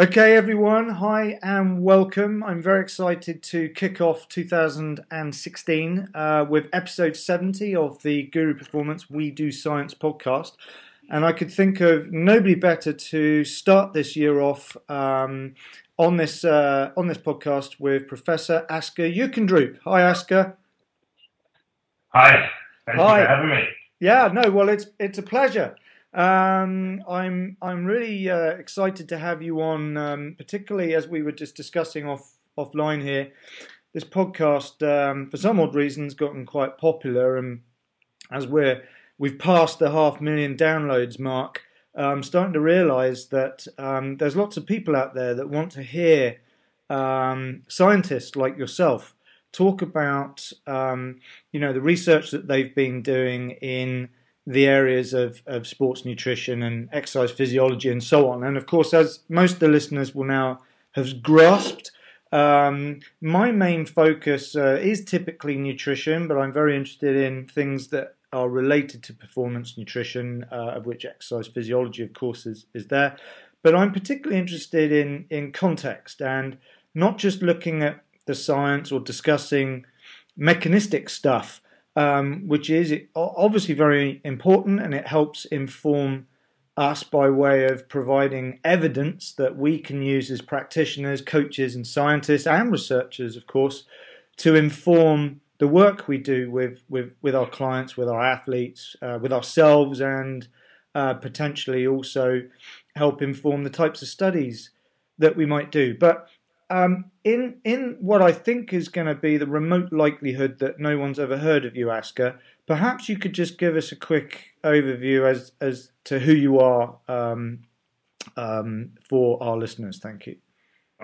Okay, everyone. Hi and welcome. I'm very excited to kick off 2016 with episode 70 of the Guru Performance We Do Science podcast. And I could think of nobody better to start this year off on this podcast with Professor Asker Jeukendrup. Hi, Asker. Hi. Thanks for having me. Yeah. No. Well, it's a pleasure. I'm really excited to have you on, particularly as we were just discussing offline here. This podcast, for some odd reason, has gotten quite popular, and as we've passed the 500,000 downloads mark, I'm starting to realise that there's lots of people out there that want to hear scientists like yourself talk about the research that they've been doing in the areas of sports nutrition and exercise physiology and so on. And of course, as most of the listeners will now have grasped, my main focus is typically nutrition, but I'm very interested in things that are related to performance nutrition, of which exercise physiology, of course, is there. But I'm particularly interested in context and not just looking at the science or discussing mechanistic stuff, which is obviously very important, and it helps inform us by way of providing evidence that we can use as practitioners, coaches and scientists and researchers, of course, to inform the work we do with our clients, with our athletes, with ourselves, and potentially also help inform the types of studies that we might do. But in what I think is going to be the remote likelihood that no one's ever heard of you, Asker, perhaps you could just give us a quick overview as to who you are for our listeners. Thank you.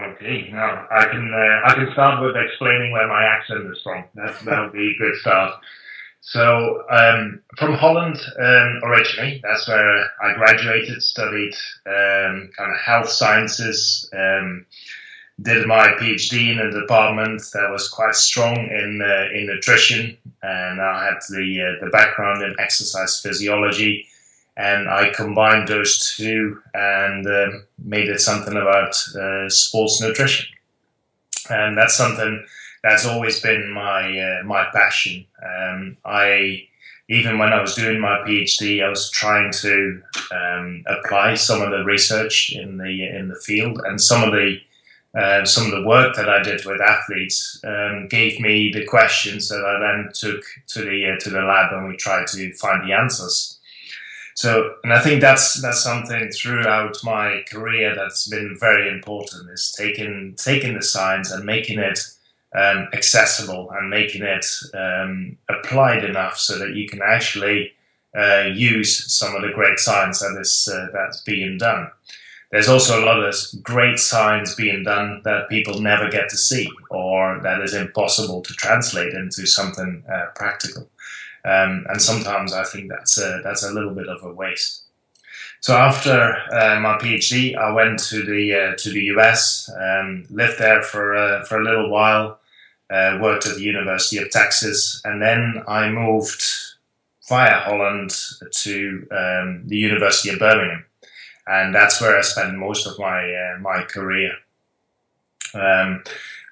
Okay, now I can start with explaining where my accent is from. That'll be a good start. So from Holland originally. That's where I graduated, studied kind of health sciences. Did my PhD in a department that was quite strong in nutrition, and I had the background in exercise physiology, and I combined those two and made it something about sports nutrition. And that's something that's always been my my passion. Even when I was doing my PhD, I was trying to apply some of the research in the field, and some of the work that I did with athletes gave me the questions that I then took to the lab, and we tried to find the answers. So, and I think that's something throughout my career that's been very important, is taking the science and making it accessible and making it applied enough so that you can actually use some of the great science that is that's being done. There's also a lot of great science being done that people never get to see, or that is impossible to translate into something practical. And sometimes I think that's a little bit of a waste. So after my PhD, I went to the US, lived there for a little while, worked at the University of Texas, and then I moved via Holland to the University of Birmingham. And that's where I spent most of my my career.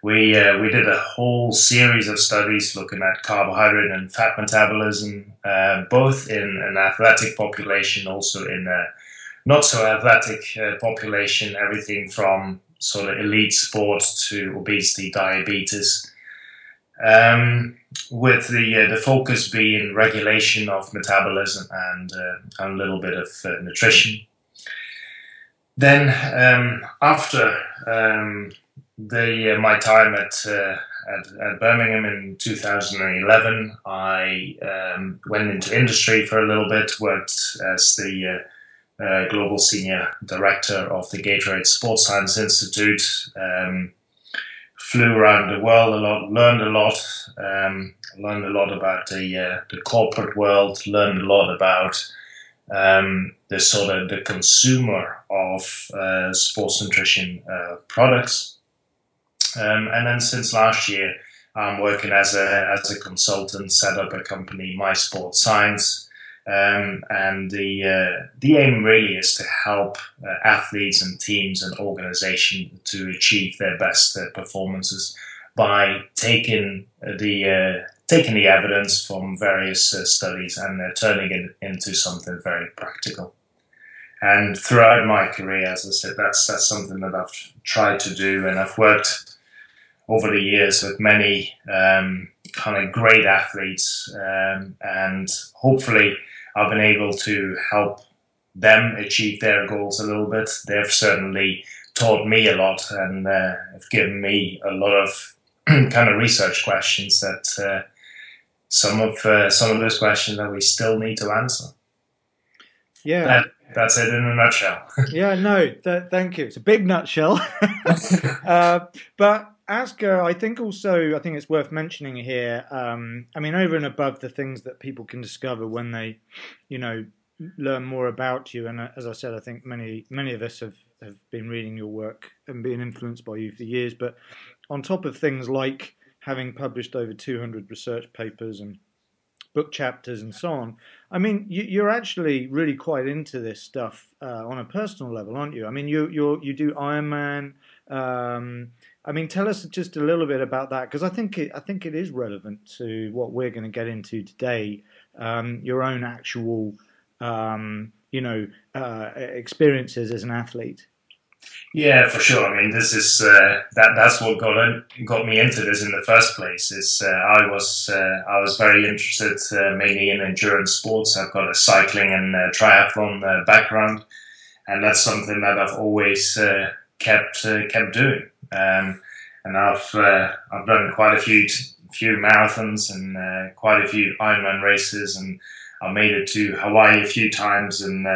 We did a whole series of studies looking at carbohydrate and fat metabolism, both in an athletic population, also in a not so athletic population. Everything from sort of elite sports to obesity, diabetes, with the focus being regulation of metabolism and a little bit of nutrition. Then after my time at Birmingham in 2011, I went into industry for a little bit, worked as the global senior director of the Gatorade Sports Science Institute, flew around the world a lot, learned a lot about the corporate world, learned a lot about the sort of the consumer of sports nutrition products, and then since last year, I'm working as a consultant. Set up a company, My Sport Science, And the aim really is to help athletes and teams and organizations to achieve their best performances by taking the evidence from various studies and turning it into something very practical. And throughout my career, as I said, that's something that I've tried to do, and I've worked over the years with many kind of great athletes, and hopefully I've been able to help them achieve their goals a little bit. They've certainly taught me a lot, and have given me a lot of kind of research questions that some of those questions that we still need to answer. Yeah. That's it in a nutshell. Yeah, no, thank you. It's a big nutshell. But Asker, I think it's worth mentioning here. I mean, over and above the things that people can discover when they, learn more about you. And as I said, I think many of us have been reading your work and being influenced by you for years. But on top of things like having published over 200 research papers and book chapters and so on, I mean, you're actually really quite into this stuff on a personal level, aren't you? I mean, you do Ironman. I mean, tell us just a little bit about that, because I think it is relevant to what we're going to get into today. Your own actual, experiences as an athlete. Yeah, for sure. I mean, this is that's what got me into this in the first place. Is I was very interested mainly in endurance sports. I've got a cycling and triathlon background, and that's something that I've always kept doing. And I've done quite a few marathons and quite a few Ironman races, and I made it to Hawaii a few times. And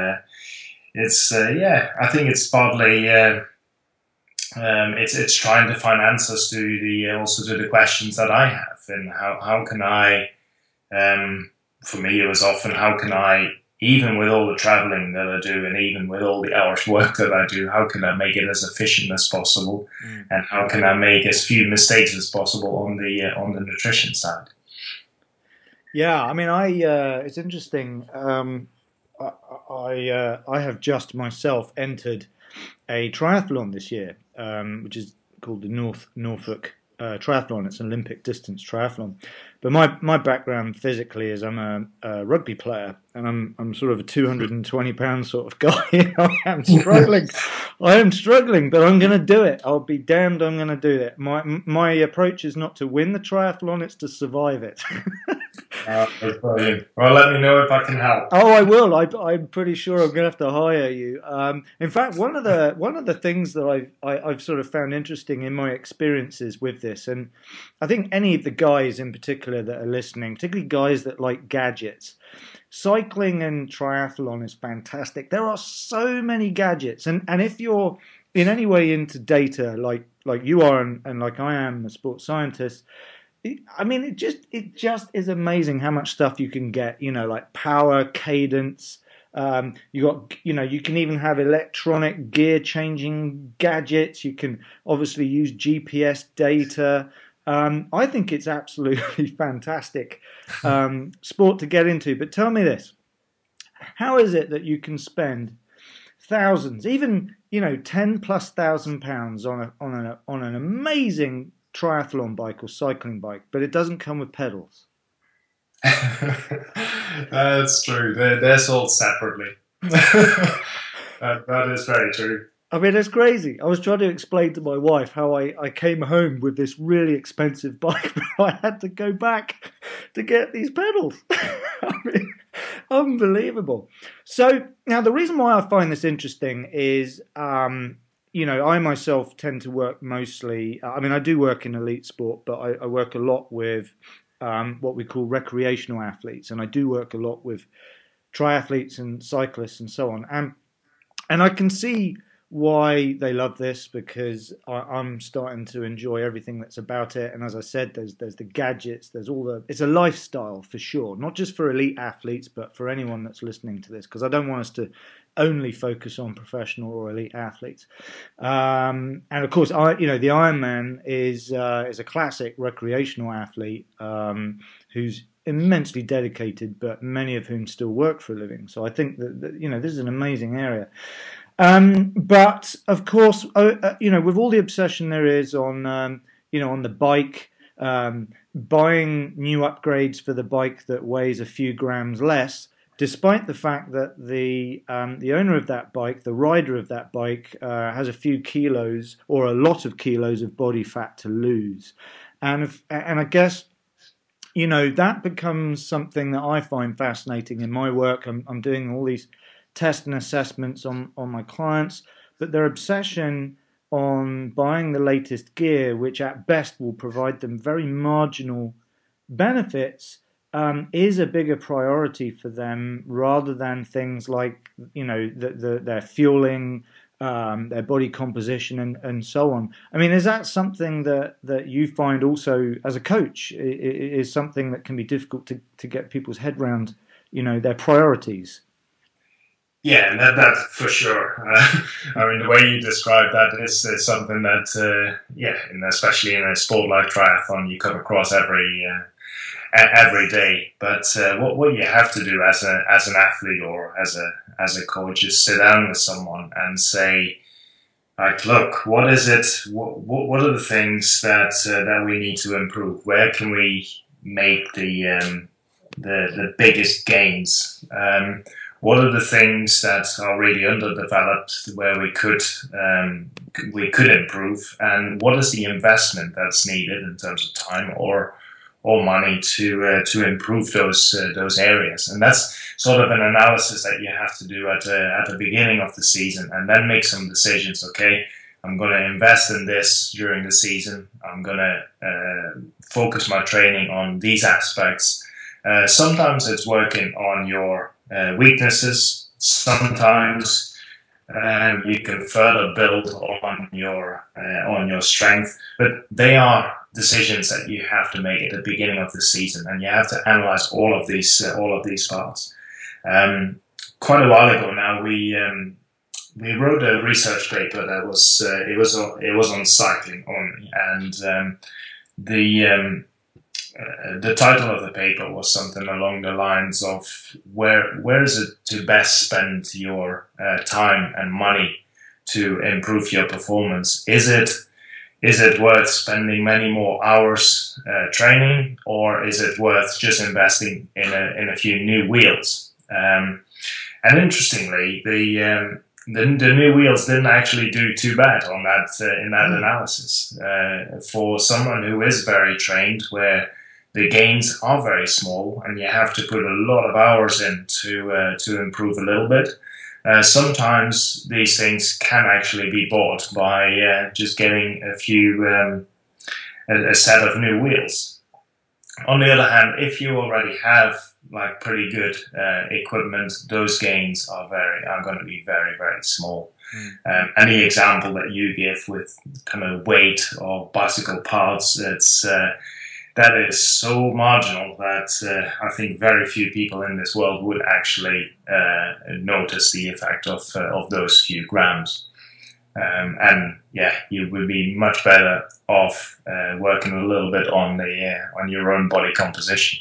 it's I think it's partly it's trying to find answers to the questions that I have, and how can I for me it was often how can I, even with all the traveling that I do and even with all the hours work that I do, how can I make it as efficient as possible, and how can I make as few mistakes as possible on the nutrition side? Yeah, I mean, I it's interesting. I have just myself entered a triathlon this year, which is called the North Norfolk triathlon. It's an Olympic distance triathlon. But my background physically is I'm a rugby player, and I'm sort of a 220-pound sort of guy. I am struggling, but I'm going to do it. I'll be damned, I'm going to do it. My approach is not to win the triathlon, it's to survive it. Well, let me know if I can help. Oh, I will. I'm pretty sure I'm going to have to hire you. In fact, one of the things that I've sort of found interesting in my experiences with this, and I think any of the guys in particular that are listening, particularly guys that like gadgets, cycling and triathlon is fantastic. There are so many gadgets, and if you're in any way into data, like you are, and like I am, a sports scientist. I mean, it just is amazing how much stuff you can get, like power, cadence. You got, you can even have electronic gear changing gadgets. You can obviously use GPS data. I think it's absolutely fantastic sport to get into. But tell me this, how is it that you can spend thousands, even, 10,000+ on an amazing triathlon bike or cycling bike, but it doesn't come with pedals? That's true. They're sold separately. That is very true. I mean, it's crazy. I was trying to explain to my wife how I came home with this really expensive bike, but I had to go back to get these pedals. I mean, unbelievable. So now the reason why I find this interesting is I myself tend to work mostly, I mean, I do work in elite sport, but I work a lot with what we call recreational athletes. And I do work a lot with triathletes and cyclists and so on. And I can see why they love this, because I'm starting to enjoy everything that's about it. And as I said, there's the gadgets, it's a lifestyle for sure, not just for elite athletes, but for anyone that's listening to this, because I don't want us to only focus on professional or elite athletes. And of course, the Ironman is a classic recreational athlete who's immensely dedicated, but many of whom still work for a living. So I think that you know, this is an amazing area. But of course, you know, with all the obsession there is on, you know, on the bike, buying new upgrades for the bike that weighs a few grams less, despite the fact that the owner of that bike, the rider of that bike, has a few kilos or a lot of kilos of body fat to lose. And I guess, you know, that becomes something that I find fascinating in my work. I'm doing all these tests and assessments on my clients, but their obsession on buying the latest gear, which at best will provide them very marginal benefits, is a bigger priority for them, rather than things like, you know, their fueling, their body composition, and so on. I mean, is that something that you find also as a coach is something that can be difficult to get people's head around, you know, their priorities? Yeah, that's for sure. I mean, the way you describe that is something that, and especially in a sport like triathlon, you come across every day. But what you have to do as an athlete or as a coach is sit down with someone and say, like, look, what is it? What are the things that we need to improve? Where can we make the biggest gains? What are the things that are really underdeveloped where we could improve? And what is the investment that's needed in terms of time or money to improve those areas? And that's sort of an analysis that you have to do at the beginning of the season, and then make some decisions. Okay, I'm going to invest in this during the season. I'm going to focus my training on these aspects. Sometimes it's working on your weaknesses. Sometimes you can further build on your strength, but they are decisions that you have to make at the beginning of the season, and you have to analyze all of these parts. Quite a while ago now, we wrote a research paper that was it was on cycling only, and the title of the paper was something along the lines of where is it to best spend your time and money to improve your performance? Is it worth spending many more hours training, or is it worth just investing in a few new wheels? And interestingly, the new wheels didn't actually do too bad on that in that analysis. For someone who is very trained, where the gains are very small, and you have to put a lot of hours in to improve a little bit. Sometimes these things can actually be bought by just getting a set of new wheels. On the other hand, if you already have like pretty good equipment, those gains are going to be very, very small. And the example that you give with kind of weight or bicycle parts, that is so marginal that I think very few people in this world would actually notice the effect of those few grams. And yeah, you would be much better off working a little bit on your own body composition.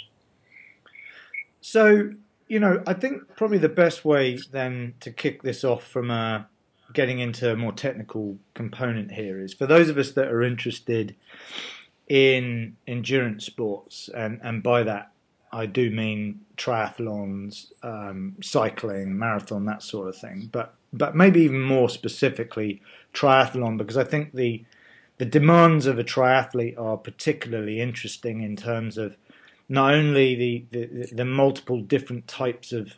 So, you know, I think probably the best way then to kick this off from getting into a more technical component here is for those of us that are interested in endurance sports, and by that I do mean triathlons, cycling, marathon, that sort of thing, but maybe even more specifically triathlon, because I think the demands of a triathlete are particularly interesting in terms of not only the multiple different types of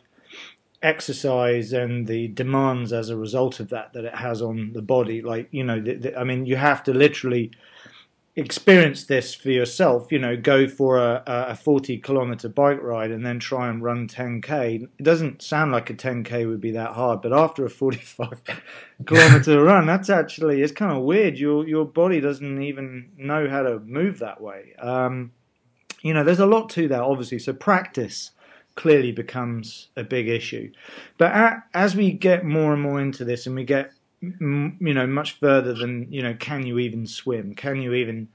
exercise and the demands as a result of that it has on the body. Like, you know, I mean, you have to literally experience this for yourself, you know, go for a 40-kilometer bike ride and then try and run 10K. It doesn't sound like a 10K would be that hard, but after a 45-kilometer run, that's actually, it's kind of weird. Your body doesn't even know how to move that way. You know, there's a lot to that, obviously, so practice clearly becomes a big issue. But as we get more and more into this, and we get, you know, much further than, you know, can you even swim? Can you even,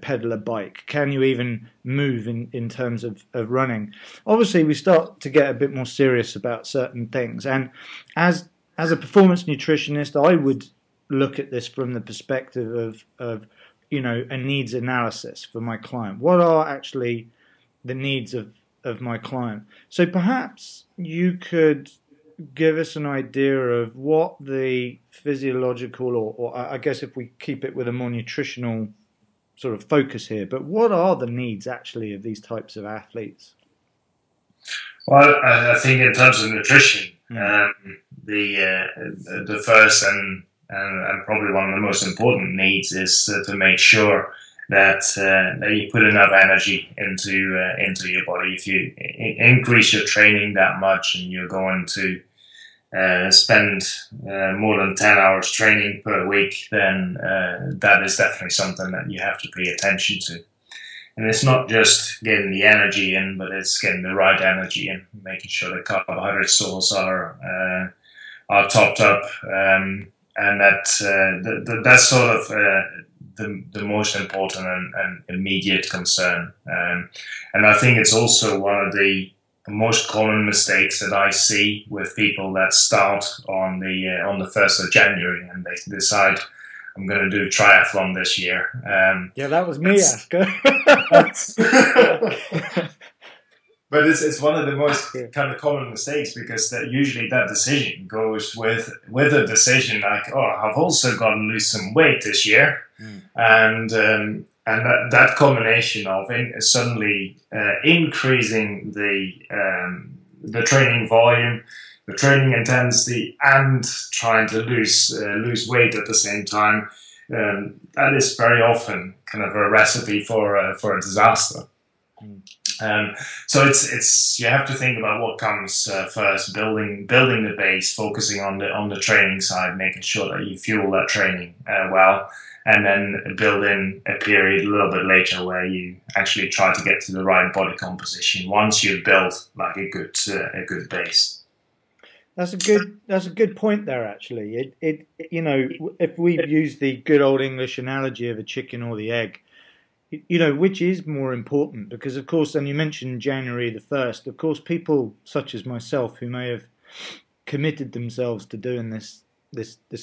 pedal a bike? Can you even move in terms of running? Obviously, we start to get a bit more serious about certain things. And as a performance nutritionist, I would look at this from the perspective of a needs analysis for my client. What are actually the needs of my client? So perhaps you could give us an idea of what the physiological, or I guess if we keep it with a more nutritional sort of focus here, but what are the needs actually of these types of athletes? Well, I think in terms of nutrition, the first and probably one of the most important needs is to make sure that you put enough energy into your body. If you increase your training that much and you're going to spend more than 10 hours training per week, then that is definitely something that you have to pay attention to. And it's not just getting the energy in, but it's getting the right energy in, making sure the carbohydrate stores are topped up, and that's sort of the most important and immediate concern. And I think it's also one of the most common mistakes that I see with people that start on the 1st of January and they decide, I'm going to do triathlon this year. Yeah, that was me, Asker. But it's one of the most kind of common mistakes, because usually that decision goes with a decision like, oh, I've also got to lose some weight this year. And that combination of suddenly increasing the training volume, the training intensity, and trying to lose weight at the same time, that is very often kind of a recipe for a disaster. So it's you have to think about what comes first, building the base, focusing on the training side, making sure that you fuel that training well, and then build in a period a little bit later where you actually try to get to the right body composition once you've built like a good base. That's a good point there, actually. It if we use the good old English analogy of a chicken or the egg, which is more important? Because, of course, and you mentioned January the 1st, of course, people such as myself who may have committed themselves to doing this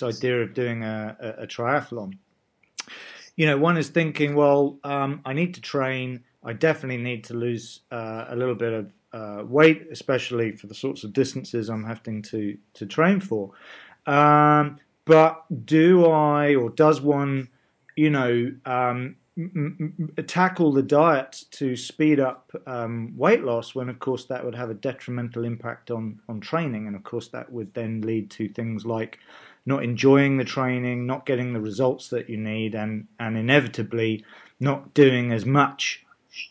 idea of doing a triathlon, one is thinking, well, I need to train. I definitely need to lose a little bit of weight, especially for the sorts of distances I'm having to train for. But does one, tackle the diet to speed up weight loss, when of course that would have a detrimental impact on training, and of course that would then lead to things like not enjoying the training, not getting the results that you need, and inevitably not doing as much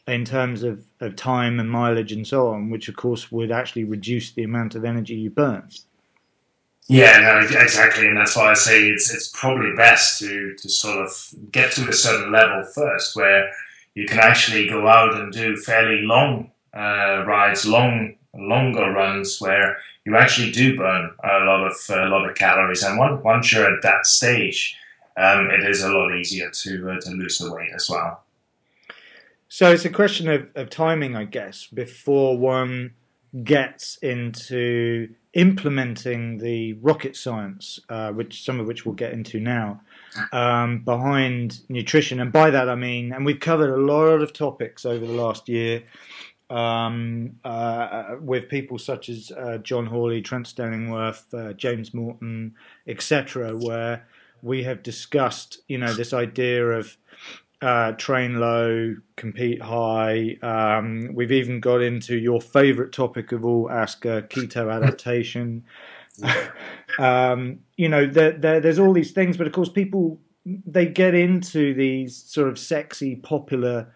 in terms of time and mileage and so on, which of course would actually reduce the amount of energy you burn. Yeah, no, exactly, and that's why I say it's probably best to sort of get to a certain level first, where you can actually go out and do fairly long rides, longer runs, where you actually do burn a lot of calories. And once you're at that stage, it is a lot easier to lose the weight as well. So it's a question of timing, I guess, before one gets into implementing the rocket science, which we'll get into now, behind nutrition. And by that I mean, and we've covered a lot of topics over the last year with people such as John Hawley, Trent Stellingworth, James Morton, etc., where we have discussed, this idea of train low, compete high. We've even got into your favourite topic of all, Asker, keto adaptation. There's all these things, but of course people, they get into these sort of sexy, popular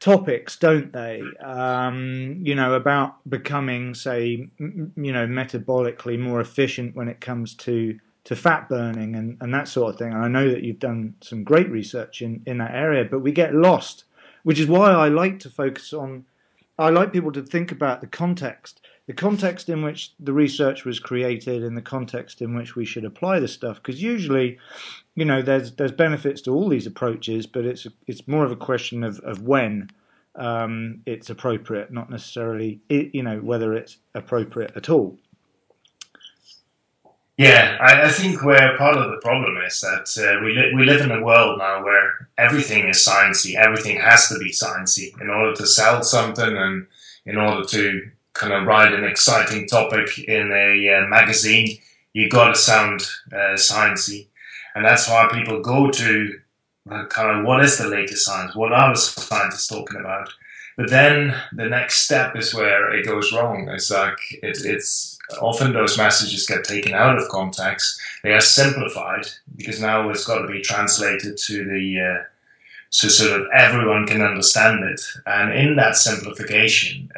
topics, don't they? About becoming, say, metabolically more efficient when it comes to fat burning and that sort of thing. And I know that you've done some great research in that area, but we get lost, which is why I like people to think about the context. the context in which the research was created and the context in which we should apply the stuff. Because usually, you know, there's benefits to all these approaches, but it's more of a question of when it's appropriate, not necessarily, you know, whether it's appropriate at all. Yeah, I think where part of the problem is that we live in a world now where everything is sciencey, everything has to be sciencey in order to sell something and in order to kind of write an exciting topic in a magazine. You got to sound sciencey, and that's why people go to kind of what is the latest science, what are the scientists talking about. But then the next step is where it goes wrong. It's like it's often those messages get taken out of context. They are simplified because now it's got to be translated to the so sort of everyone can understand it. And in that simplification,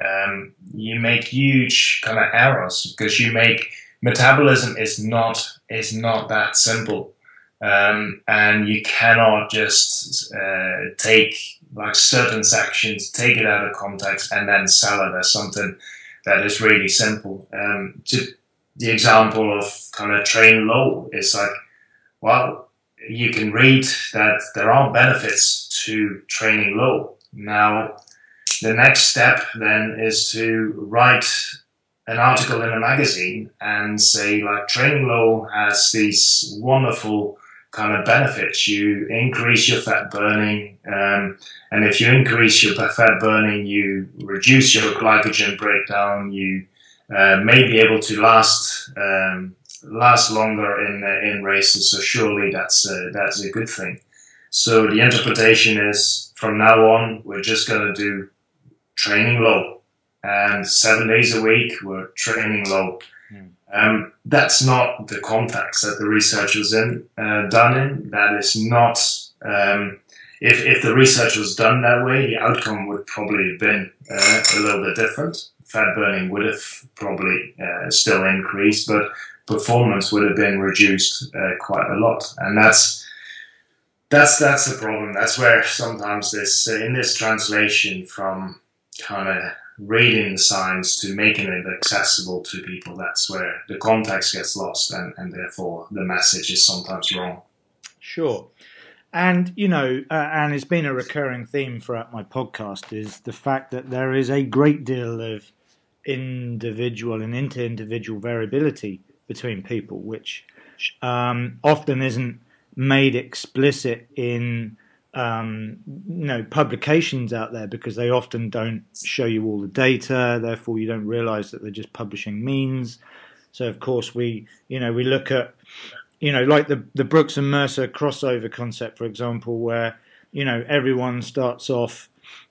you make huge kind of errors because you make metabolism is not that simple. And you cannot just take like certain sections, take it out of context, and then sell it as something that is really simple. To the example of kind of train low, it's like, well, you can read that there are benefits to training low. Now, the next step then is to write an article in a magazine and say like training low has these wonderful kind of benefits. You increase your fat burning, and if you increase your fat burning, you reduce your glycogen breakdown. You may be able to last longer in races. So surely that's a good thing. So the interpretation is from now on we're just going to do training low, and 7 days a week we're training low. That's not the context that the research was done in. That is not, if the research was done that way, the outcome would probably have been a little bit different. Fat burning would have probably still increased, but performance would have been reduced quite a lot. And that's the problem. That's where sometimes this, in this translation from kind of reading the science to making it accessible to people, that's where the context gets lost, and therefore the message is sometimes wrong. Sure. And, you know, and it's been a recurring theme throughout my podcast is the fact that there is a great deal of individual and inter-individual variability between people, which often isn't made explicit in publications out there, because they often don't show you all the data, therefore you don't realize that they're just publishing means. So of course we look at, you know, like the Brooks and Mercer crossover concept, for example, where, you know, everyone starts off,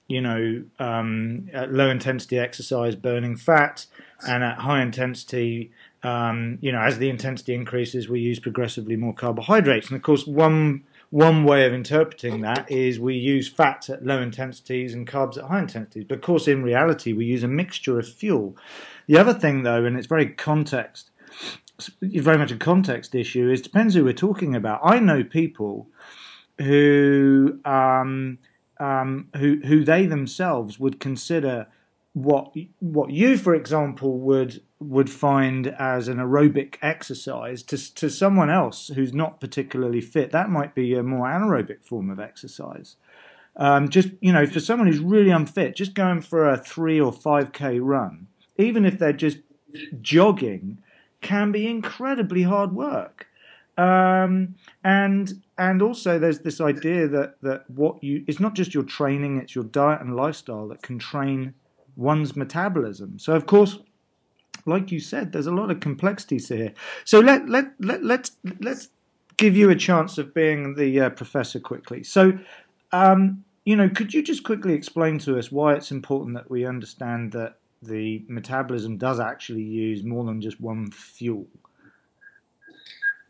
you know, at low intensity exercise burning fat, and at high intensity, you know, as the intensity increases, we use progressively more carbohydrates. And of course one way of interpreting that is we use fats at low intensities and carbs at high intensities. But of course, in reality, we use a mixture of fuel. The other thing, though, and it's very much a context issue, is depends who we're talking about. I know people who they themselves would consider what you, for example, would find as an aerobic exercise to someone else who's not particularly fit. That might be a more anaerobic form of exercise. Just, you know, for someone who's really unfit, just going for a 3 or 5K run, even if they're just jogging, can be incredibly hard work. And also there's this idea that it's not just your training, it's your diet and lifestyle that can train one's metabolism. So of course, like you said, there's a lot of complexities here. So let's give you a chance of being the professor quickly. So, you know, could you just quickly explain to us why it's important that we understand that the metabolism does actually use more than just one fuel?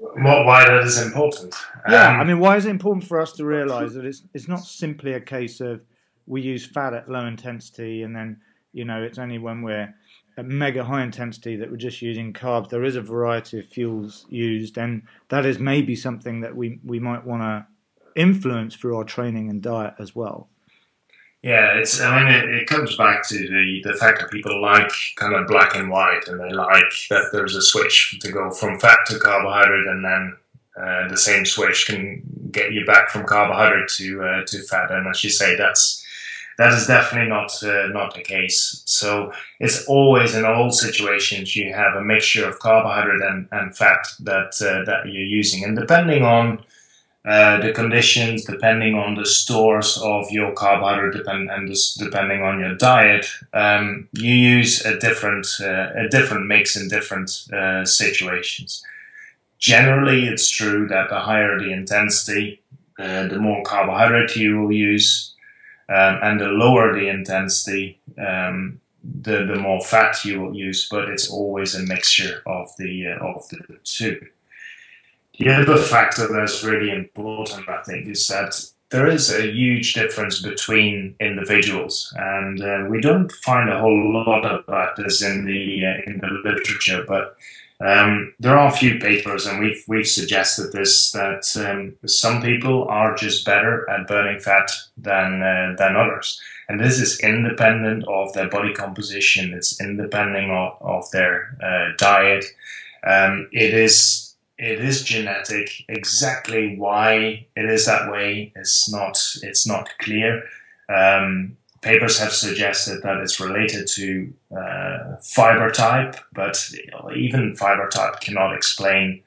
Why that is important? Yeah, I mean, why is it important for us to realise that it's not simply a case of we use fat at low intensity and then, you know, it's only when we're at mega high intensity that we're just using carbs. There is a variety of fuels used, and that is maybe something that we might want to influence through our training and diet as well. Yeah, it's. I mean, it comes back to the fact that people like kind of black and white, and they like that there's a switch to go from fat to carbohydrate, and then the same switch can get you back from carbohydrate to fat. And as you say, that is definitely not the case. So it's always in all situations you have a mixture of carbohydrate and fat that you're using, and depending on the conditions, depending on the stores of your carbohydrate, depending on your diet, you use a different mix in different situations. Generally, it's true that the higher the intensity, the more carbohydrate you will use. And the lower the intensity, the more fat you will use, but it's always a mixture of the two. The other factor that's really important, I think, is that there is a huge difference between individuals, and we don't find a whole lot about this in the literature, but there are a few papers, and we've suggested this, that some people are just better at burning fat than others, and this is independent of their body composition. It's independent of their diet. It is genetic. Exactly why it is that way is not. It's not clear. Papers have suggested that it's related to fiber type, but even fiber type cannot explain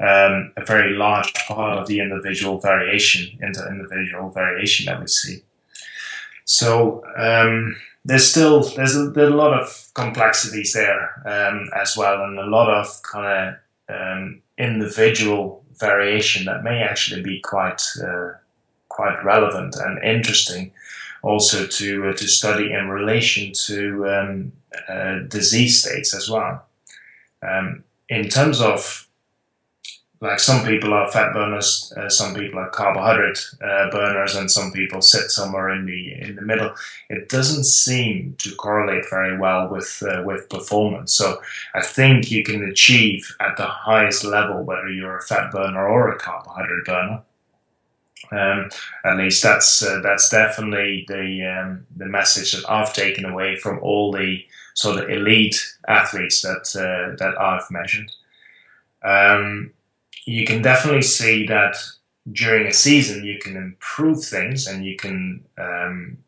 a very large part of the individual variation that we see. So there's a lot of complexities there as well, and a lot of kind of individual variation that may actually be quite relevant and interesting. Also to study in relation to disease states as well. In terms of, like, some people are fat burners, some people are carbohydrate burners, and some people sit somewhere in the middle. It doesn't seem to correlate very well with performance. So I think you can achieve at the highest level whether you're a fat burner or a carbohydrate burner. At least that's definitely the message that I've taken away from all the sort of elite athletes that I've measured. You can definitely see that during a season you can improve things, and you can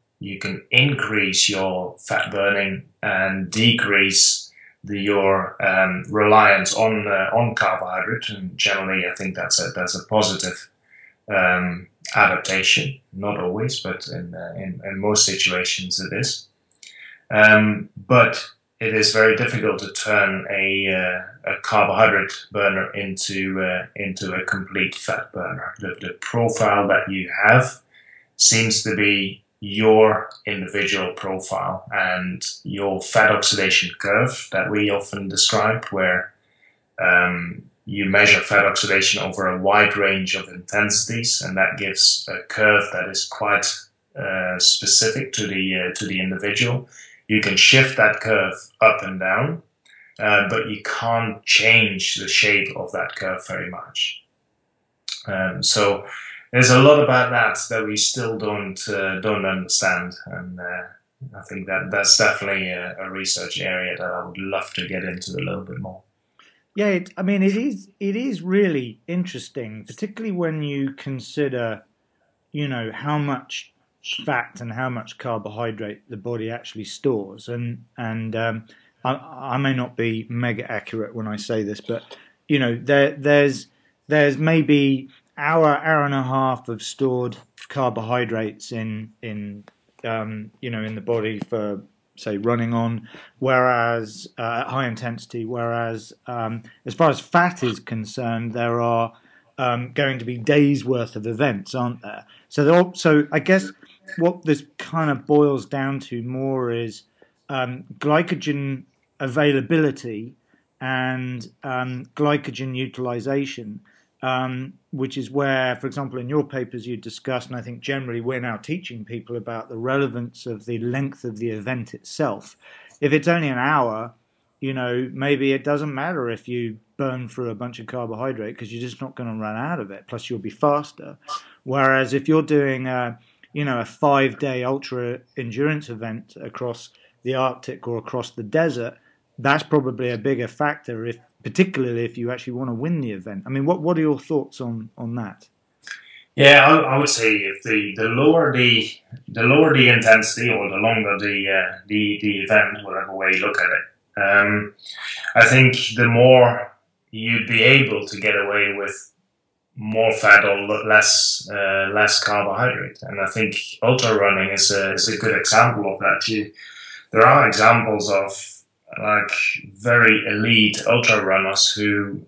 increase your fat burning and decrease your reliance on carbohydrate. And generally, I think that's a positive adaptation, not always, but in most situations it is. But it is very difficult to turn a carbohydrate burner into a complete fat burner. The profile that you have seems to be your individual profile, and your fat oxidation curve that we often describe, where you measure fat oxidation over a wide range of intensities, and that gives a curve that is quite specific to the individual. You can shift that curve up and down, but you can't change the shape of that curve very much. So there's a lot about that we still don't understand, and I think that's definitely a research area that I would love to get into a little bit more. Yeah, it is really interesting, particularly when you consider, how much fat and how much carbohydrate the body actually stores. And I may not be mega accurate when I say this, but there's maybe hour and a half of stored carbohydrates in the body for, say, running on, whereas at high intensity, whereas as far as fat is concerned, there are going to be days worth of events, aren't there? So I guess what this kind of boils down to more is glycogen availability and glycogen utilization, which is where, for example, in your papers you discussed, and I think generally we're now teaching people about the relevance of the length of the event itself. If it's only an hour, maybe it doesn't matter if you burn through a bunch of carbohydrate because you're just not going to run out of it. Plus, you'll be faster. Whereas if you're doing a 5-day ultra endurance event across the Arctic or across the desert, that's probably a bigger factor, particularly if you actually want to win the event. I mean, what are your thoughts on that? Yeah, I would say if the lower the intensity or the longer the event, whatever way you look at it, I think the more you'd be able to get away with more fat or less carbohydrate. And I think ultra running is a good example of that. There are examples of like very elite ultra runners who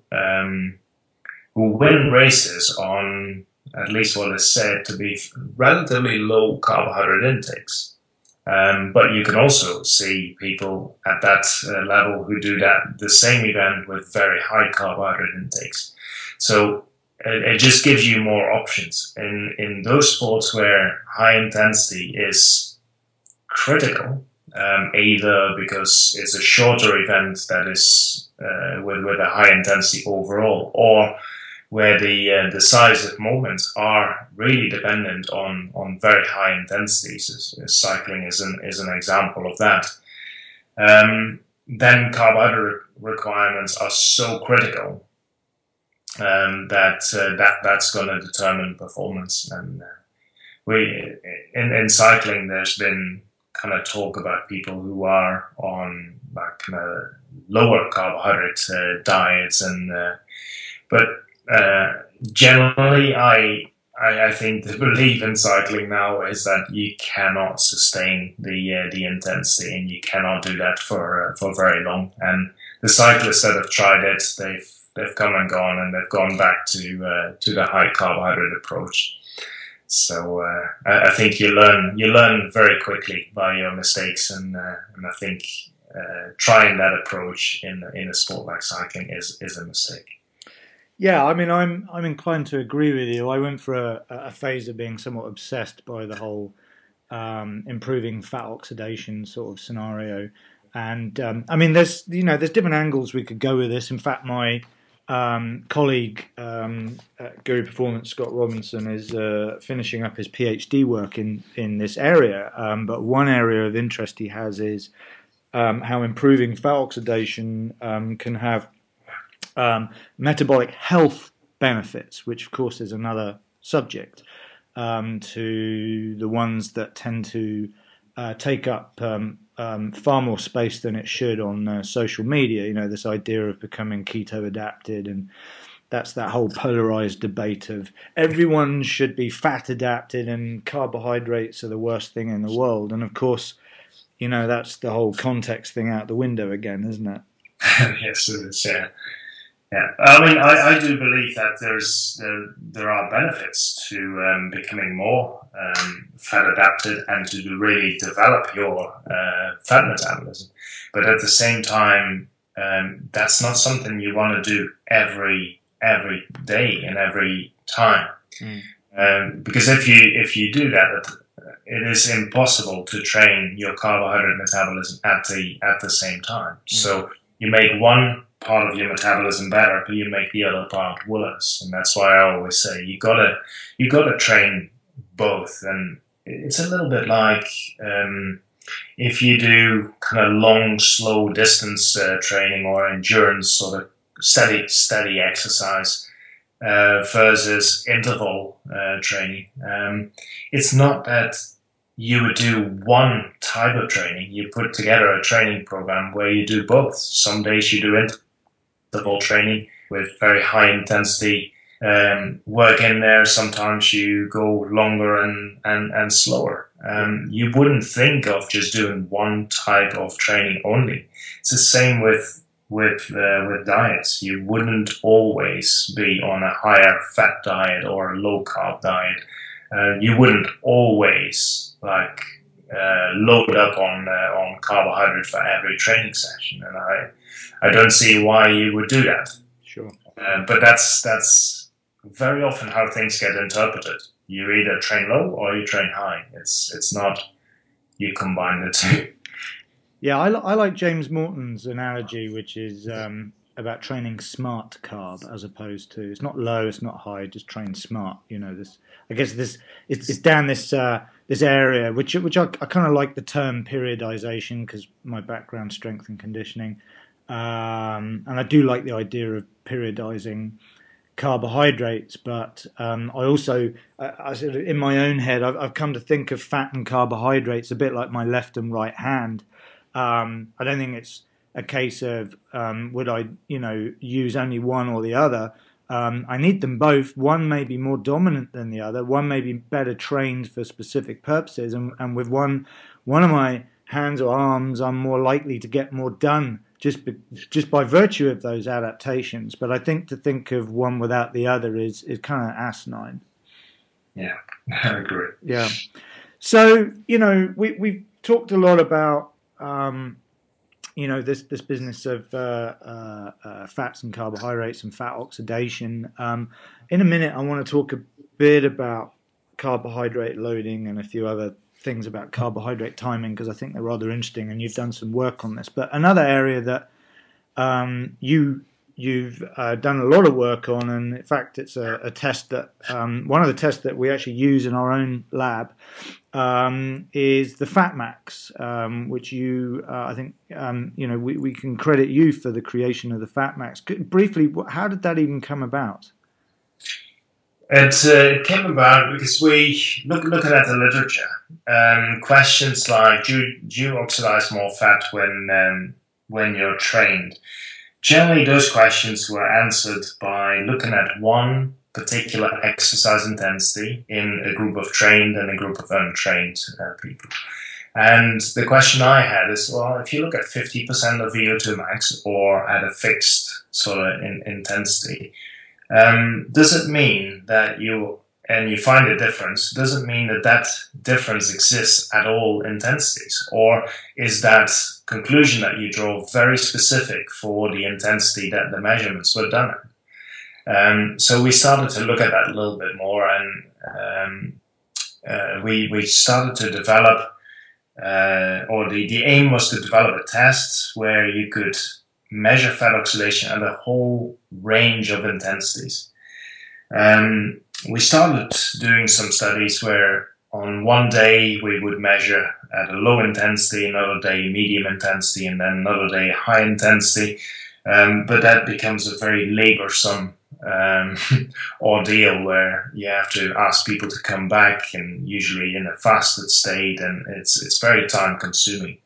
win races on at least what is said to be relatively low carbohydrate intakes. But you can also see people at that level who do the same event with very high carbohydrate intakes. So it just gives you more options. In those sports where high intensity is critical, either because it's a shorter event that is with a high intensity overall, or where the size of moments are really dependent on very high intensities. Cycling is an example of that. Then carbohydrate requirements are so critical that's going to determine performance. And in cycling, there's been kind of talk about people who are on like kind of lower carbohydrate diets, generally, I think the belief in cycling now is that you cannot sustain the intensity, and you cannot do that for very long. And the cyclists that have tried it, they've come and gone, and they've gone back to the high carbohydrate approach. So I think you learn very quickly by your mistakes, and I think trying that approach in a sport like cycling is a mistake. Yeah, I mean, I'm inclined to agree with you. I went for a phase of being somewhat obsessed by the whole improving fat oxidation sort of scenario, and I mean, there's different angles we could go with this. In fact, my colleague at Guru Performance, Scott Robinson, is finishing up his PhD work in this area. But one area of interest he has is how improving fat oxidation can have metabolic health benefits, which of course is another subject to the ones that tend to take up far more space than it should on social media. This idea of becoming keto adapted, and that's that whole polarized debate of everyone should be fat adapted and carbohydrates are the worst thing in the world. And of course, that's the whole context thing out the window again, isn't it? Yes, it is, yeah. Yeah, I mean, I do believe that there are benefits to becoming more fat adapted and to really develop your fat metabolism. But at the same time, that's not something you want to do every day and every time, because if you do that, it is impossible to train your carbohydrate metabolism at the same time. So you make one part of your metabolism better, but you make the other part worse. And that's why I always say you gotta train both. And it's a little bit like if you do kind of long, slow distance training or endurance sort of steady exercise versus interval training. It's not that you would do one type of training. You put together a training program where you do both. Some days you do interval training with very high intensity work in there. Sometimes you go longer and slower. You wouldn't think of just doing one type of training only. It's the same with diets. You wouldn't always be on a higher fat diet or a low carb diet. You wouldn't always load up on carbohydrate for every training session, and I don't see why you would do that. Sure. But that's very often how things get interpreted. You either train low or you train high. It's not you combine the two. Yeah, I like James Morton's analogy, which is about training smart carb as opposed to, it's not low, it's not high, just train smart. This, I guess, it's down this this area, which I kind of like the term periodization because my background, strength and conditioning, and I do like the idea of periodizing carbohydrates. But I also, I sort of, in my own head, I've come to think of fat and carbohydrates a bit like my left and right hand. I don't think it's a case of would I, you know, use only one or the other. I need them both. One may be more dominant than the other. One may be better trained for specific purposes, and with one of my hands or arms, I'm more likely to get more done just by virtue of those adaptations. But I think to think of one without the other is kind of asinine. Yeah, I agree. Yeah. So, you know, we've talked a lot about you know, this business of fats and carbohydrates and fat oxidation. In a minute, I want to talk a bit about carbohydrate loading and a few other things about carbohydrate timing, because I think they're rather interesting, and you've done some work on this. But another area that you've done a lot of work on, and in fact, it's a test that one of the tests that we actually use in our own lab, is the FatMax, which you, I think, you know, we can credit you for the creation of the FatMax. Briefly, how did that even come about? It came about because we, looking at the literature, questions like, do you oxidize more fat when you're trained? Generally, those questions were answered by looking at one particular exercise intensity in a group of trained and a group of untrained people. And the question I had is, well, if you look at 50% of VO2 max or at a fixed sort of intensity, does it mean that you find a difference, does it mean that that difference exists at all intensities? Or is that conclusion that you draw very specific for the intensity that the measurements were done at? So we started to look at that a little bit more, and we started to develop, or the aim was to develop a test where you could measure fat oxidation at a whole range of intensities. We started doing some studies where on one day we would measure at a low intensity, another day medium intensity, and then another day high intensity. But that becomes a very laborsome ordeal where you have to ask people to come back, and usually in a fasted state, and it's very time consuming.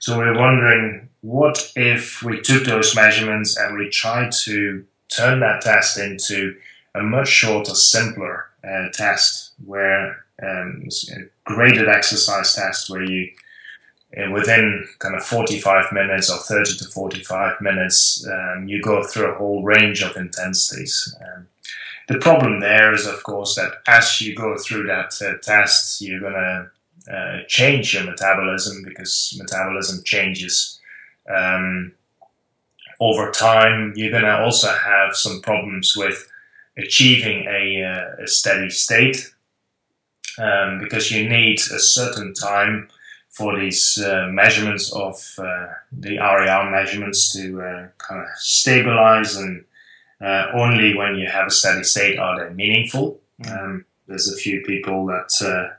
So we're wondering, what if we took those measurements and we tried to turn that test into a much shorter, simpler test where it's a graded exercise test where you, within kind of 45 minutes or 30 to 45 minutes, you go through a whole range of intensities. The problem there is, of course, that as you go through that test, you're going to change your metabolism, because metabolism changes over time. You're going to also have some problems with achieving a steady state, because you need a certain time for these measurements of the RER measurements to kind of stabilize, and only when you have a steady state are they meaningful. There's a few people that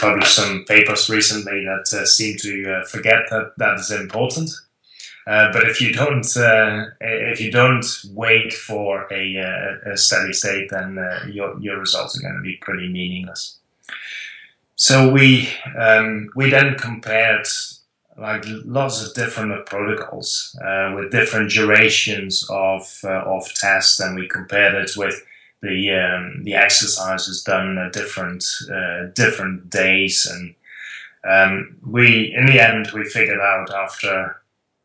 published some papers recently that seem to forget that that is important. But if you don't wait for a steady state, then your results are going to be pretty meaningless. So we then compared like lots of different protocols with different durations of tests, and we compared it with the exercises done at different days, and we in the end we figured out after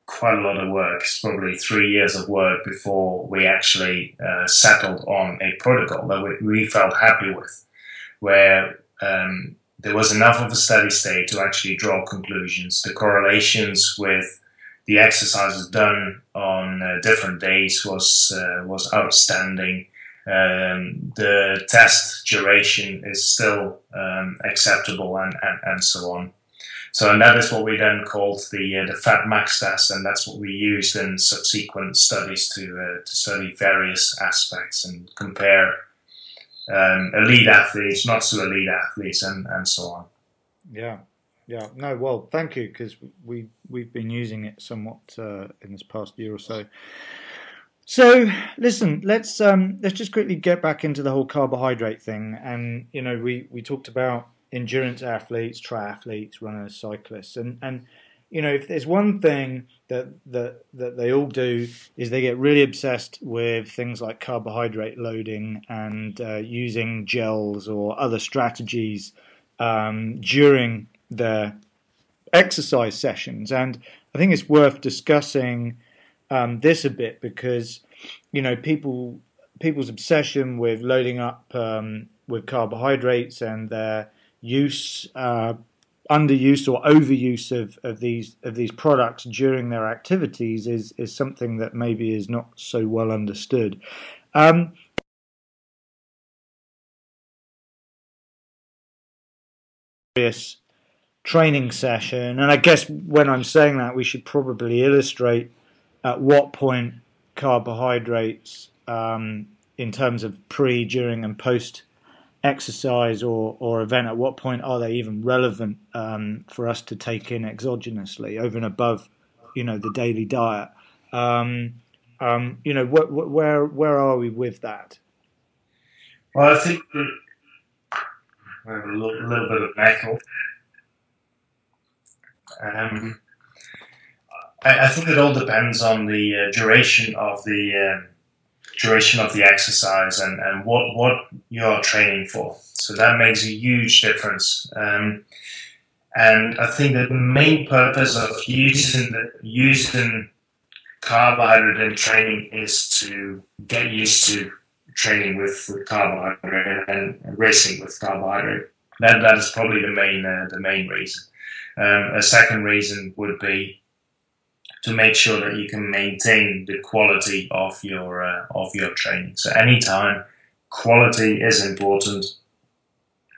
quite a lot of work, it's probably 3 years of work before we actually settled on a protocol that we felt happy with, where there was enough of a steady state to actually draw conclusions. The correlations with the exercises done on different days was outstanding. The test duration is still acceptable, and so on. So, and that is what we then called the FatMax test, and that's what we used in subsequent studies to study various aspects and compare elite athletes, not so elite athletes, and so on. Yeah. Yeah, no, well, thank you, because we've been using it somewhat in this past year or so. So, listen, let's just quickly get back into the whole carbohydrate thing. And, you know, we talked about endurance athletes, triathletes, runners, cyclists. And you know, if there's one thing that they all do is they get really obsessed with things like carbohydrate loading and using gels or other strategies during their exercise sessions. And I think it's worth discussing this a bit, because you know, people's obsession with loading up with carbohydrates and their use, underuse or overuse of these products during their activities is something that maybe is not so well understood. Training session, and I guess when I'm saying that, we should probably illustrate at what point carbohydrates in terms of pre, during and post exercise or event, at what point are they even relevant for us to take in exogenously over and above, you know, the daily diet. You know, where are we with that? Well, I think that we have a little bit of metal. I think it all depends on the duration of the exercise and what you're training for. So that makes a huge difference. And I think that the main purpose of using carbohydrate in training is to get used to training with carbohydrate and racing with carbohydrate. That is probably the main reason. A second reason would be to make sure that you can maintain the quality of your training. So anytime quality is important,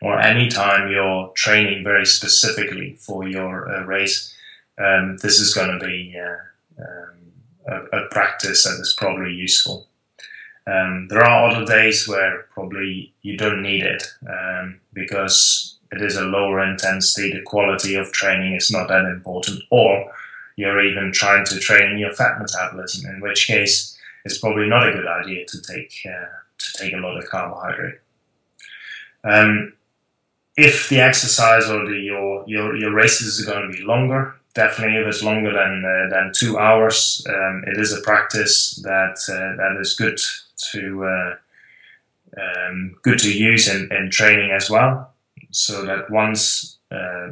or anytime you're training very specifically for your race, this is going to be a practice that is probably useful. There are other days where probably you don't need it because it is a lower intensity, the quality of training is not that important, or you're even trying to train your fat metabolism, in which case it's probably not a good idea to take a lot of carbohydrate. If the exercise or your races are going to be longer, definitely if it's longer than 2 hours, it is a practice that is good to use in training as well. So that once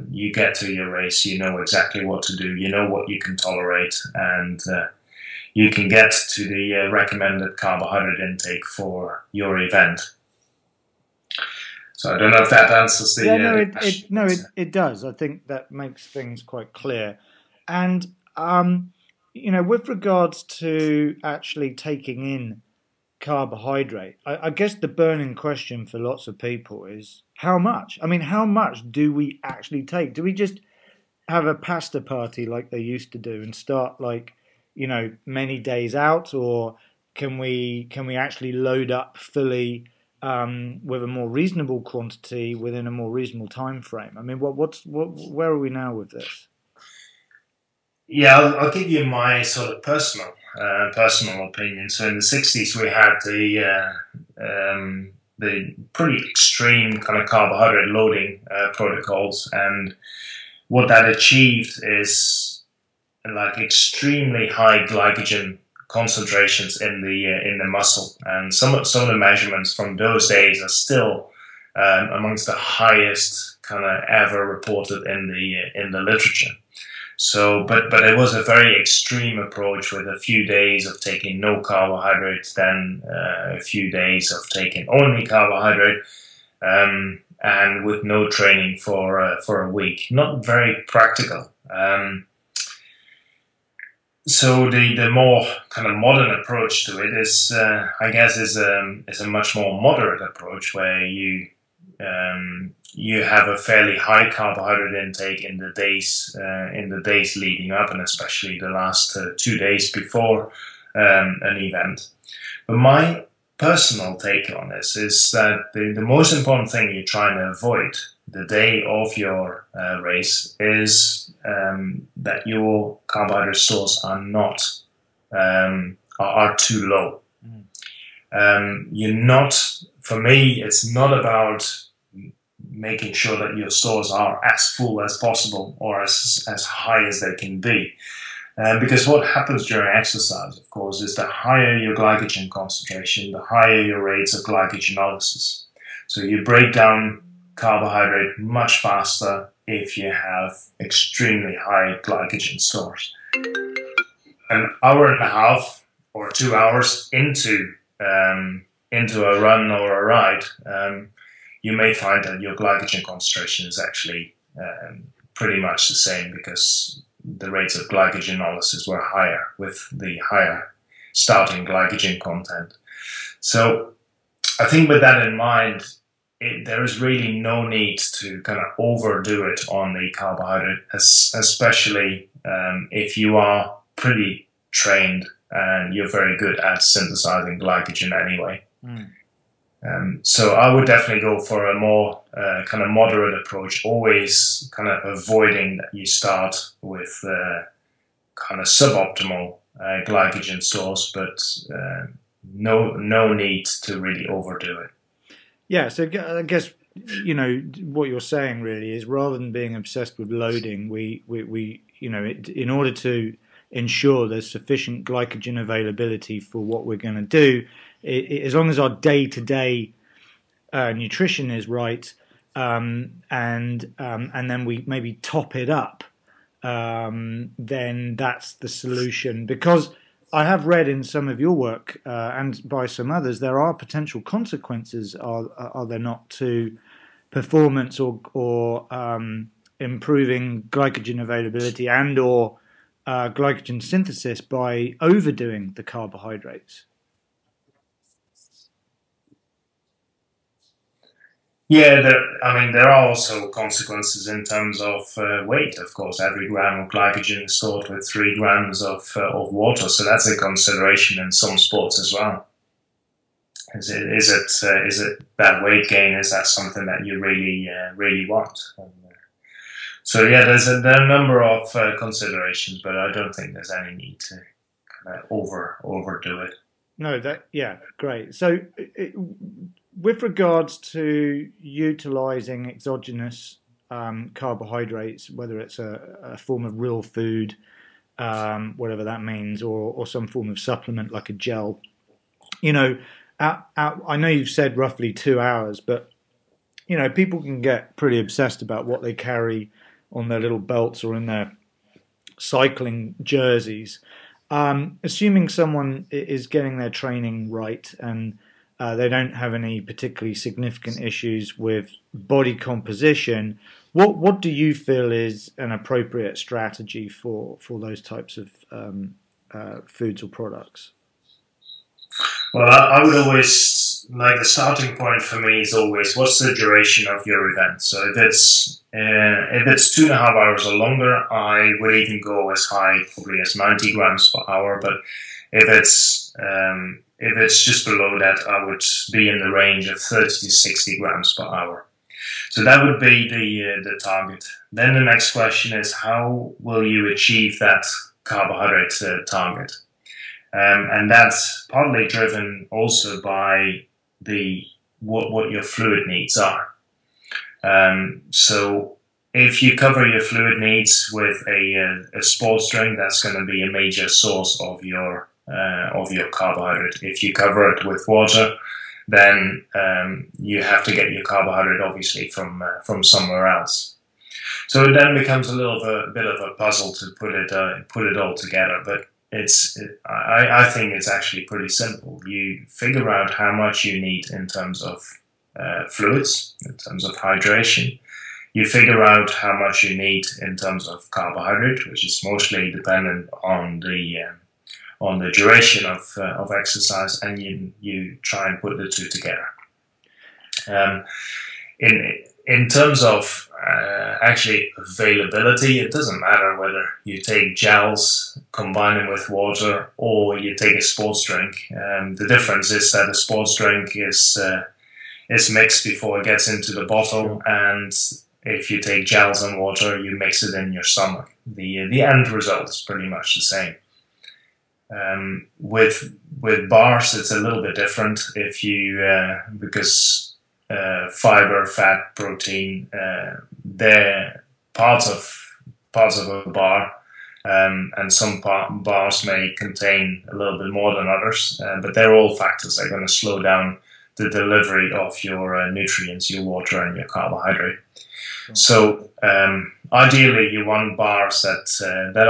you get to your race, you know exactly what to do, you know what you can tolerate, and you can get to the recommended carbohydrate intake for your event. So I don't know if that answers the question. No, it does. I think that makes things quite clear. And, you know, with regards to actually taking in carbohydrate, I guess the burning question for lots of people is, how much? I mean, how much do we actually take? Do we just have a pasta party like they used to do and start, like, you know, many days out, or can we actually load up fully with a more reasonable quantity within a more reasonable time frame? I mean, where are we now with this? Yeah, I'll give you my sort of personal opinion. So in the 60s, we had the pretty extreme kind of carbohydrate loading protocols, and what that achieved is like extremely high glycogen concentrations in the muscle, and some of the measurements from those days are still amongst the highest kind of ever reported in the literature. So, but it was a very extreme approach, with a few days of taking no carbohydrates, then a few days of taking only carbohydrate, and with no training for a week. Not very practical. So the more kind of modern approach to it is, I guess, is a much more moderate approach, where you have a fairly high carbohydrate intake in the days leading up, and especially the last 2 days before an event. But my personal take on this is that the most important thing you're trying to avoid the day of your race is that your carbohydrate stores are not are too low. You're not, for me, it's not about making sure that your stores are as full as possible or as high as they can be. Because what happens during exercise, of course, is the higher your glycogen concentration, the higher your rates of glycogenolysis. So you break down carbohydrate much faster if you have extremely high glycogen stores. An hour and a half or 2 hours into a run or a ride, you may find that your glycogen concentration is actually pretty much the same because the rates of glycogenolysis were higher with the higher starting glycogen content. So I think with that in mind, there is really no need to kind of overdo it on the carbohydrate, especially if you are pretty trained and you're very good at synthesizing glycogen anyway. So I would definitely go for a more kind of moderate approach, always kind of avoiding that you start with kind of suboptimal glycogen stores, but no need to really overdo it. Yeah, so I guess, you know, what you're saying really is rather than being obsessed with loading, we you know, in order to ensure there's sufficient glycogen availability for what we're going to do, as long as our day-to-day nutrition is right, and then we maybe top it up, then that's the solution. Because I have read in some of your work and by some others, there are potential consequences, are there not, to performance or improving glycogen availability and or glycogen synthesis by overdoing the carbohydrates. Yeah, there are also consequences in terms of weight. Of course, every gram of glycogen is stored with 3 grams of water, so that's a consideration in some sports as well. Is it that weight gain? Is that something that you really want? And, so yeah, there are a number of considerations, but I don't think there's any need to kind of overdo it. No, great. So. With regards to utilising exogenous carbohydrates, whether it's a form of real food, whatever that means, or some form of supplement like a gel, you know, I know you've said roughly 2 hours, but, you know, people can get pretty obsessed about what they carry on their little belts or in their cycling jerseys. Assuming someone is getting their training right and they don't have any particularly significant issues with body composition, what do you feel is an appropriate strategy for those types of foods or products? Well, I would always, like, the starting point for me is always, what's the duration of your event? So if it's 2.5 hours or longer, I would even go as high, probably as 90 grams per hour. But if it's just below that, I would be in the range of 30 to 60 grams per hour. So that would be the target. Then the next question is, how will you achieve that carbohydrate target? And that's partly driven also by what your fluid needs are. So if you cover your fluid needs with a sports drink, that's going to be a major source of your carbohydrate. If you cover it with water, then you have to get your carbohydrate obviously from somewhere else. So it then becomes a bit of a puzzle to put it all together. But I think it's actually pretty simple. You figure out how much you need in terms of fluids, in terms of hydration. You figure out how much you need in terms of carbohydrate, which is mostly dependent on the duration of exercise, and you try and put the two together. in terms of actually availability, it doesn't matter whether you take gels, combine them with water, or you take a sports drink. The difference is that a sports drink is mixed before it gets into the bottle, and if you take gels and water, you mix it in your stomach. The end result is pretty much the same. With bars, it's a little bit different if you because fiber, fat, protein, they're parts of a bar, and some bars may contain a little bit more than others, but they're all factors that are going to slow down the delivery of your nutrients, your water, and your carbohydrate. So ideally, you want bars that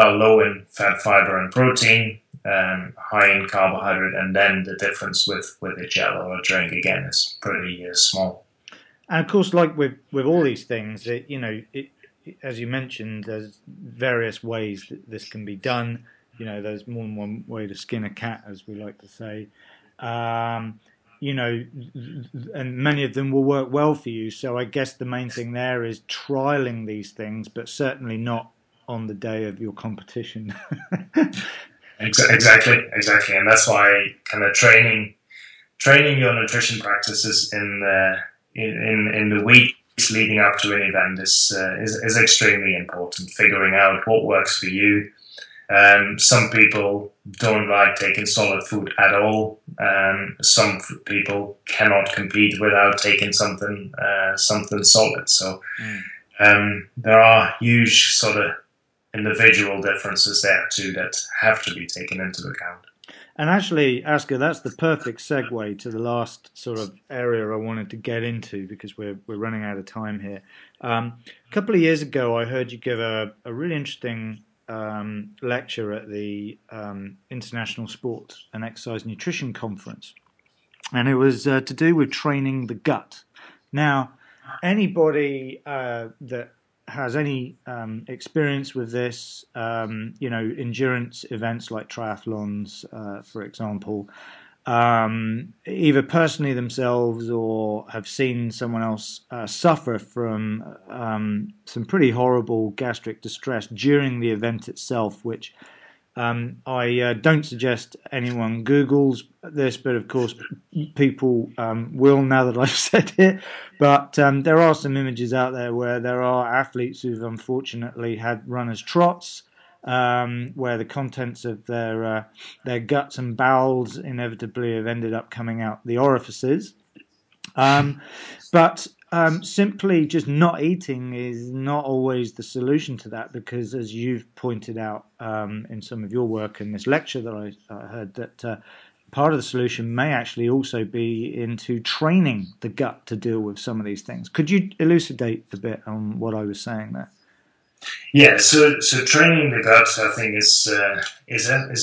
are low in fat, fiber, and protein, high in carbohydrate, and then the difference with a gel or a drink again is pretty small. And of course, like with all these things, as you mentioned, there's various ways that this can be done. You know, there's more than one way to skin a cat, as we like to say. You know, and many of them will work well for you. So I guess the main thing there is trialing these things, but certainly not on the day of your competition. Exactly. And that's why kind of training your nutrition practices in the weeks leading up to an event is extremely important. Figuring out what works for you. Some people don't like taking solid food at all. Some people cannot compete without taking something solid. So there are huge sort of individual differences there too that have to be taken into account. And actually, Asker, that's the perfect segue to the last sort of area I wanted to get into, because we're running out of time here. A couple of years ago, I heard you give a really interesting lecture at the International Sports and Exercise Nutrition Conference, and it was to do with training the gut. Now, anybody that has any experience with this, endurance events like triathlons, for example, either personally themselves or have seen someone else suffer from some pretty horrible gastric distress during the event itself, which I don't suggest anyone Googles this, but of course people will now that I've said it. But there are some images out there where there are athletes who've unfortunately had runner's trots, where the contents of their guts and bowels inevitably have ended up coming out the orifices. But simply just not eating is not always the solution to that, because as you've pointed out in some of your work in this lecture that I heard, that part of the solution may actually also be into training the gut to deal with some of these things. Could you elucidate a bit on what I was saying there? Yeah, so training the gut, I think, is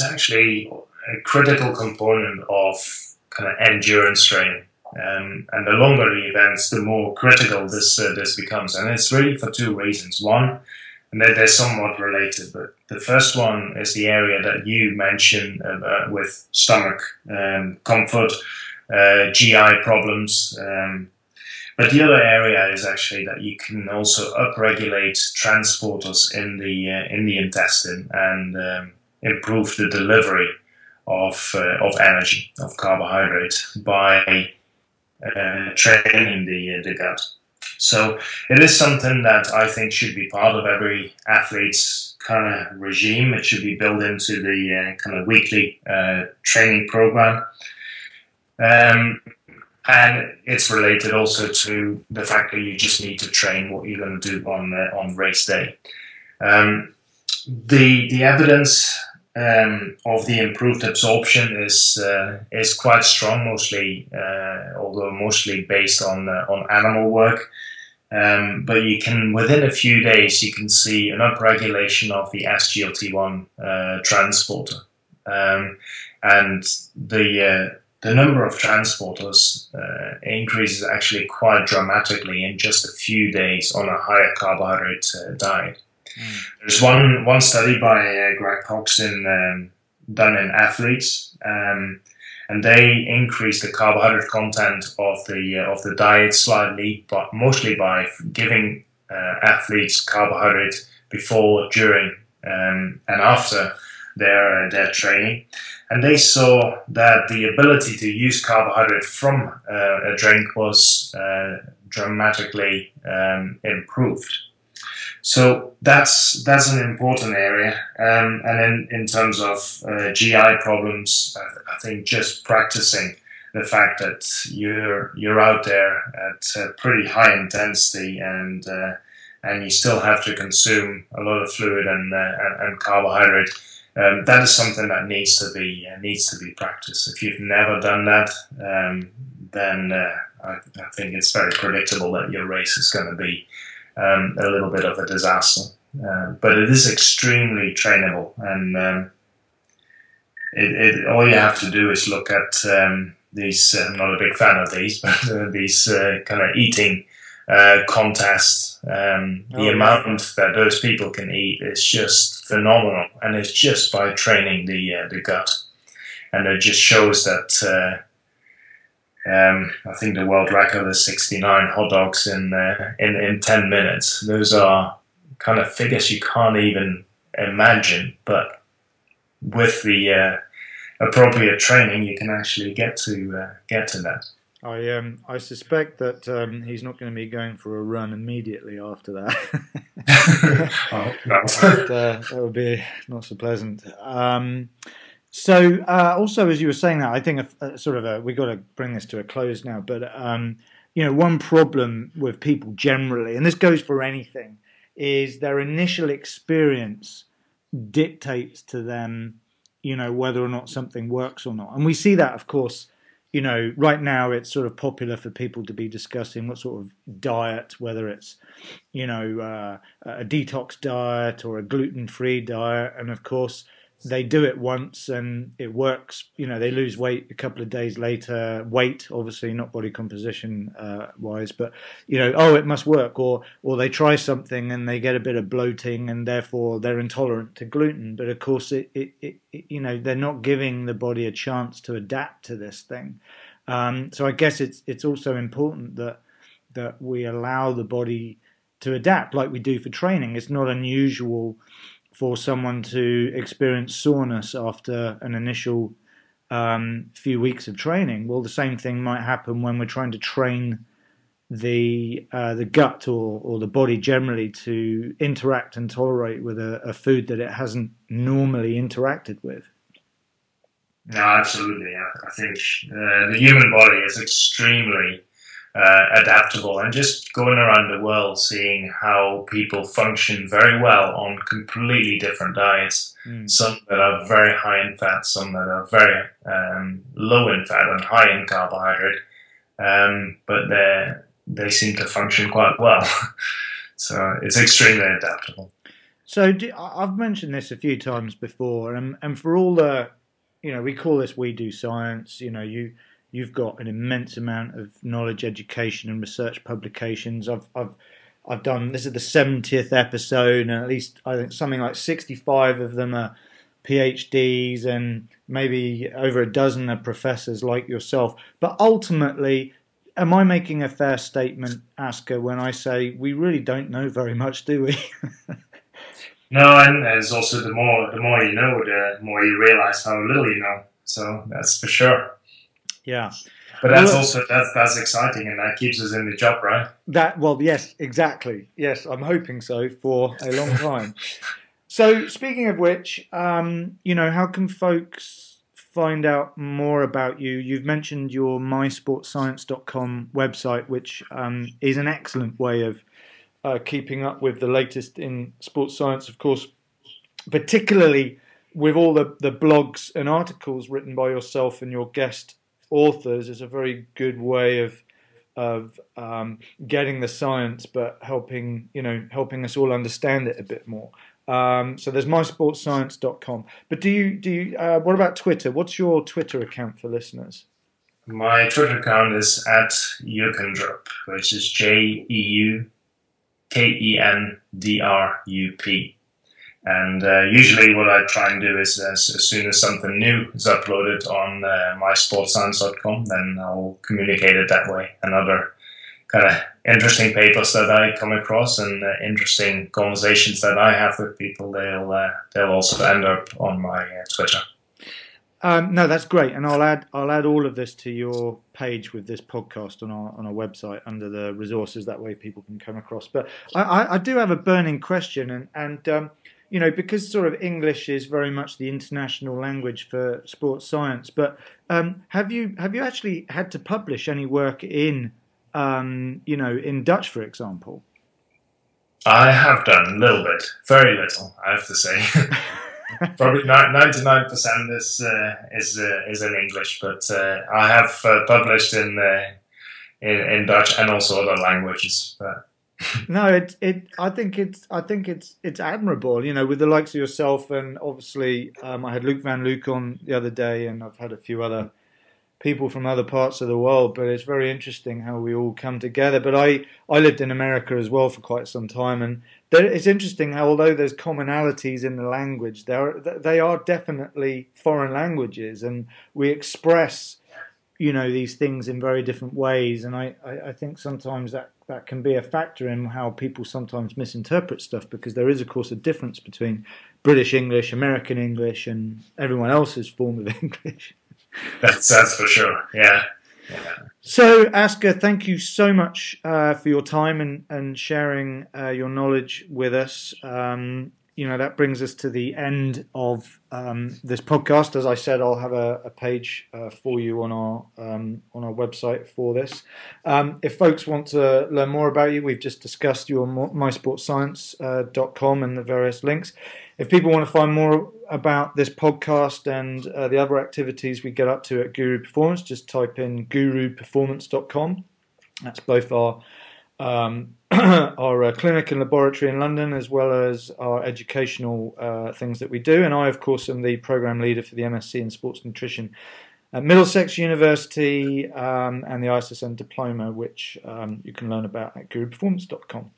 actually a critical component of kind of endurance training, and the longer the events, the more critical this becomes, and it's really for two reasons. One, and they're somewhat related, but the first one is the area that you mentioned with stomach comfort, GI problems. But the other area is actually that you can also upregulate transporters in the intestine and improve the delivery of energy, of carbohydrate, by training the gut. So it is something that I think should be part of every athlete's kind of regime. It should be built into the kind of weekly training program. And it's related also to the fact that you just need to train what you're going to do on race day. The evidence of the improved absorption is quite strong, although mostly based on animal work. But you can, within a few days, you can see an upregulation of the SGLT1 transporter, and the number of transporters increases actually quite dramatically in just a few days on a higher carbohydrate diet. There's one study by Greg Cox done in athletes, and they increase the carbohydrate content of the diet slightly, but mostly by giving athletes carbohydrate before, during, and after their training. And they saw that the ability to use carbohydrate from a drink was dramatically improved. So that's an important area, and in terms of GI problems, I think just practicing the fact that you're out there at a pretty high intensity and you still have to consume a lot of fluid and carbohydrate. That is something that needs to be practiced. If you've never done that, then I think it's very predictable that your race is going to be a little bit of a disaster, but it is extremely trainable, and all you have to do is look at these. I'm not a big fan of these, but these kind of eating contests. The amount that those people can eat is just phenomenal, and it's just by training the gut, and it just shows that. I think the world record is 69 hot dogs in 10 minutes. Those are kind of figures you can't even imagine, but with the appropriate training, you can actually get to that. I suspect that he's not going to be going for a run immediately after that. Oh, no. But, that would be not so pleasant. So also, as you were saying that, I think we've got to bring this to a close now. But one problem with people generally, and this goes for anything, is their initial experience dictates to them, whether or not something works or not. And we see that, of course. Right now it's sort of popular for people to be discussing what sort of diet, whether it's a detox diet or a gluten-free diet, and of course. They do it once and it works. They lose weight a couple of days later. Weight, obviously, not body composition wise, but it must work. Or they try something and they get a bit of bloating and therefore they're intolerant to gluten. But of course, they're not giving the body a chance to adapt to this thing. So I guess it's also important that we allow the body to adapt, like we do for training. It's not unusual for someone to experience soreness after an initial few weeks of training. Well, the same thing might happen when we're trying to train the gut or the body generally to interact and tolerate with a food that it hasn't normally interacted with. No, absolutely. I think the human body is extremely adaptable, and just going around the world seeing how people function very well on completely different diets. Some that are very high in fat, some that are very low in fat and high in carbohydrate, but they seem to function quite well. So it's extremely adaptable. So I've mentioned this a few times before, and for all the we call this We Do Science, You've got an immense amount of knowledge, education, and research publications. I've done. This is the 70th episode, and at least I think something like 65 of them are PhDs, and maybe over a dozen are professors like yourself. But ultimately, am I making a fair statement, Asker, when I say we really don't know very much, do we? No, and there's also the more you know, the more you realise how little you know. So that's for sure. Yeah, but that's exciting, and that keeps us in the job, right? Yes, exactly. Yes, I'm hoping so for a long time. So, speaking of which, how can folks find out more about you? You've mentioned your mysportscience.com website, which is an excellent way of keeping up with the latest in sports science, of course, particularly with all the blogs and articles written by yourself and your guest authors. Is a very good way of getting the science, but helping us all understand it a bit more. So there's mysportscience.com. But do you what about Twitter? What's your Twitter account for listeners? My Twitter account is @Jeukendrup, which is JEUKENDRUP. And usually what I try and do is as soon as something new is uploaded on mysportscience.com, then I'll communicate it that way. And other kind of interesting papers that I come across and interesting conversations that I have with people, they'll also end up on my Twitter. No, that's great, and I'll add all of this to your page with this podcast on our website under the resources. That way, people can come across. But I do have a burning question, and you know, because sort of English is very much the international language for sports science. But have you actually had to publish any work in you know, in Dutch, for example? I have done a little bit, very little, I have to say. Probably 99% is in English, but I have published in Dutch and also other languages. But. No, I think it's admirable. You know, with the likes of yourself, and obviously I had Luc van Luc on the other day, and I've had a few other people from other parts of the world. But it's very interesting how we all come together. But I lived in America as well for quite some time, and it's interesting how, although there's commonalities in the language, they are definitely foreign languages, and we express, you know, these things in very different ways. And I think sometimes that can be a factor in how people sometimes misinterpret stuff, because there is, of course, a difference between British English, American English, and everyone else's form of English. That's for sure, yeah. So, Asker, thank you so much for your time and sharing your knowledge with us. You know, that brings us to the end of this podcast. As I said, I'll have a page for you on our website for this. If folks want to learn more about you, we've just discussed your mysportscience.com and the various links. If people want to find more about this podcast and the other activities we get up to at Guru Performance, just type in guruperformance.com. That's both our our clinic and laboratory in London, as well as our educational things that we do. And I, of course, am the program leader for the MSc in Sports Nutrition at Middlesex University, and the ISSN diploma, which you can learn about at guruperformance.com.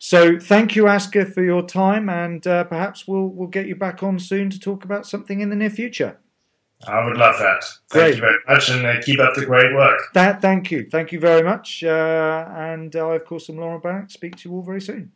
So thank you, Asker, for your time, and perhaps we'll get you back on soon to talk about something in the near future. I would love that. Thank you very much, and keep up the great work. Thank you. Thank you very much. And I, of course, am Lauren Barack. Speak to you all very soon.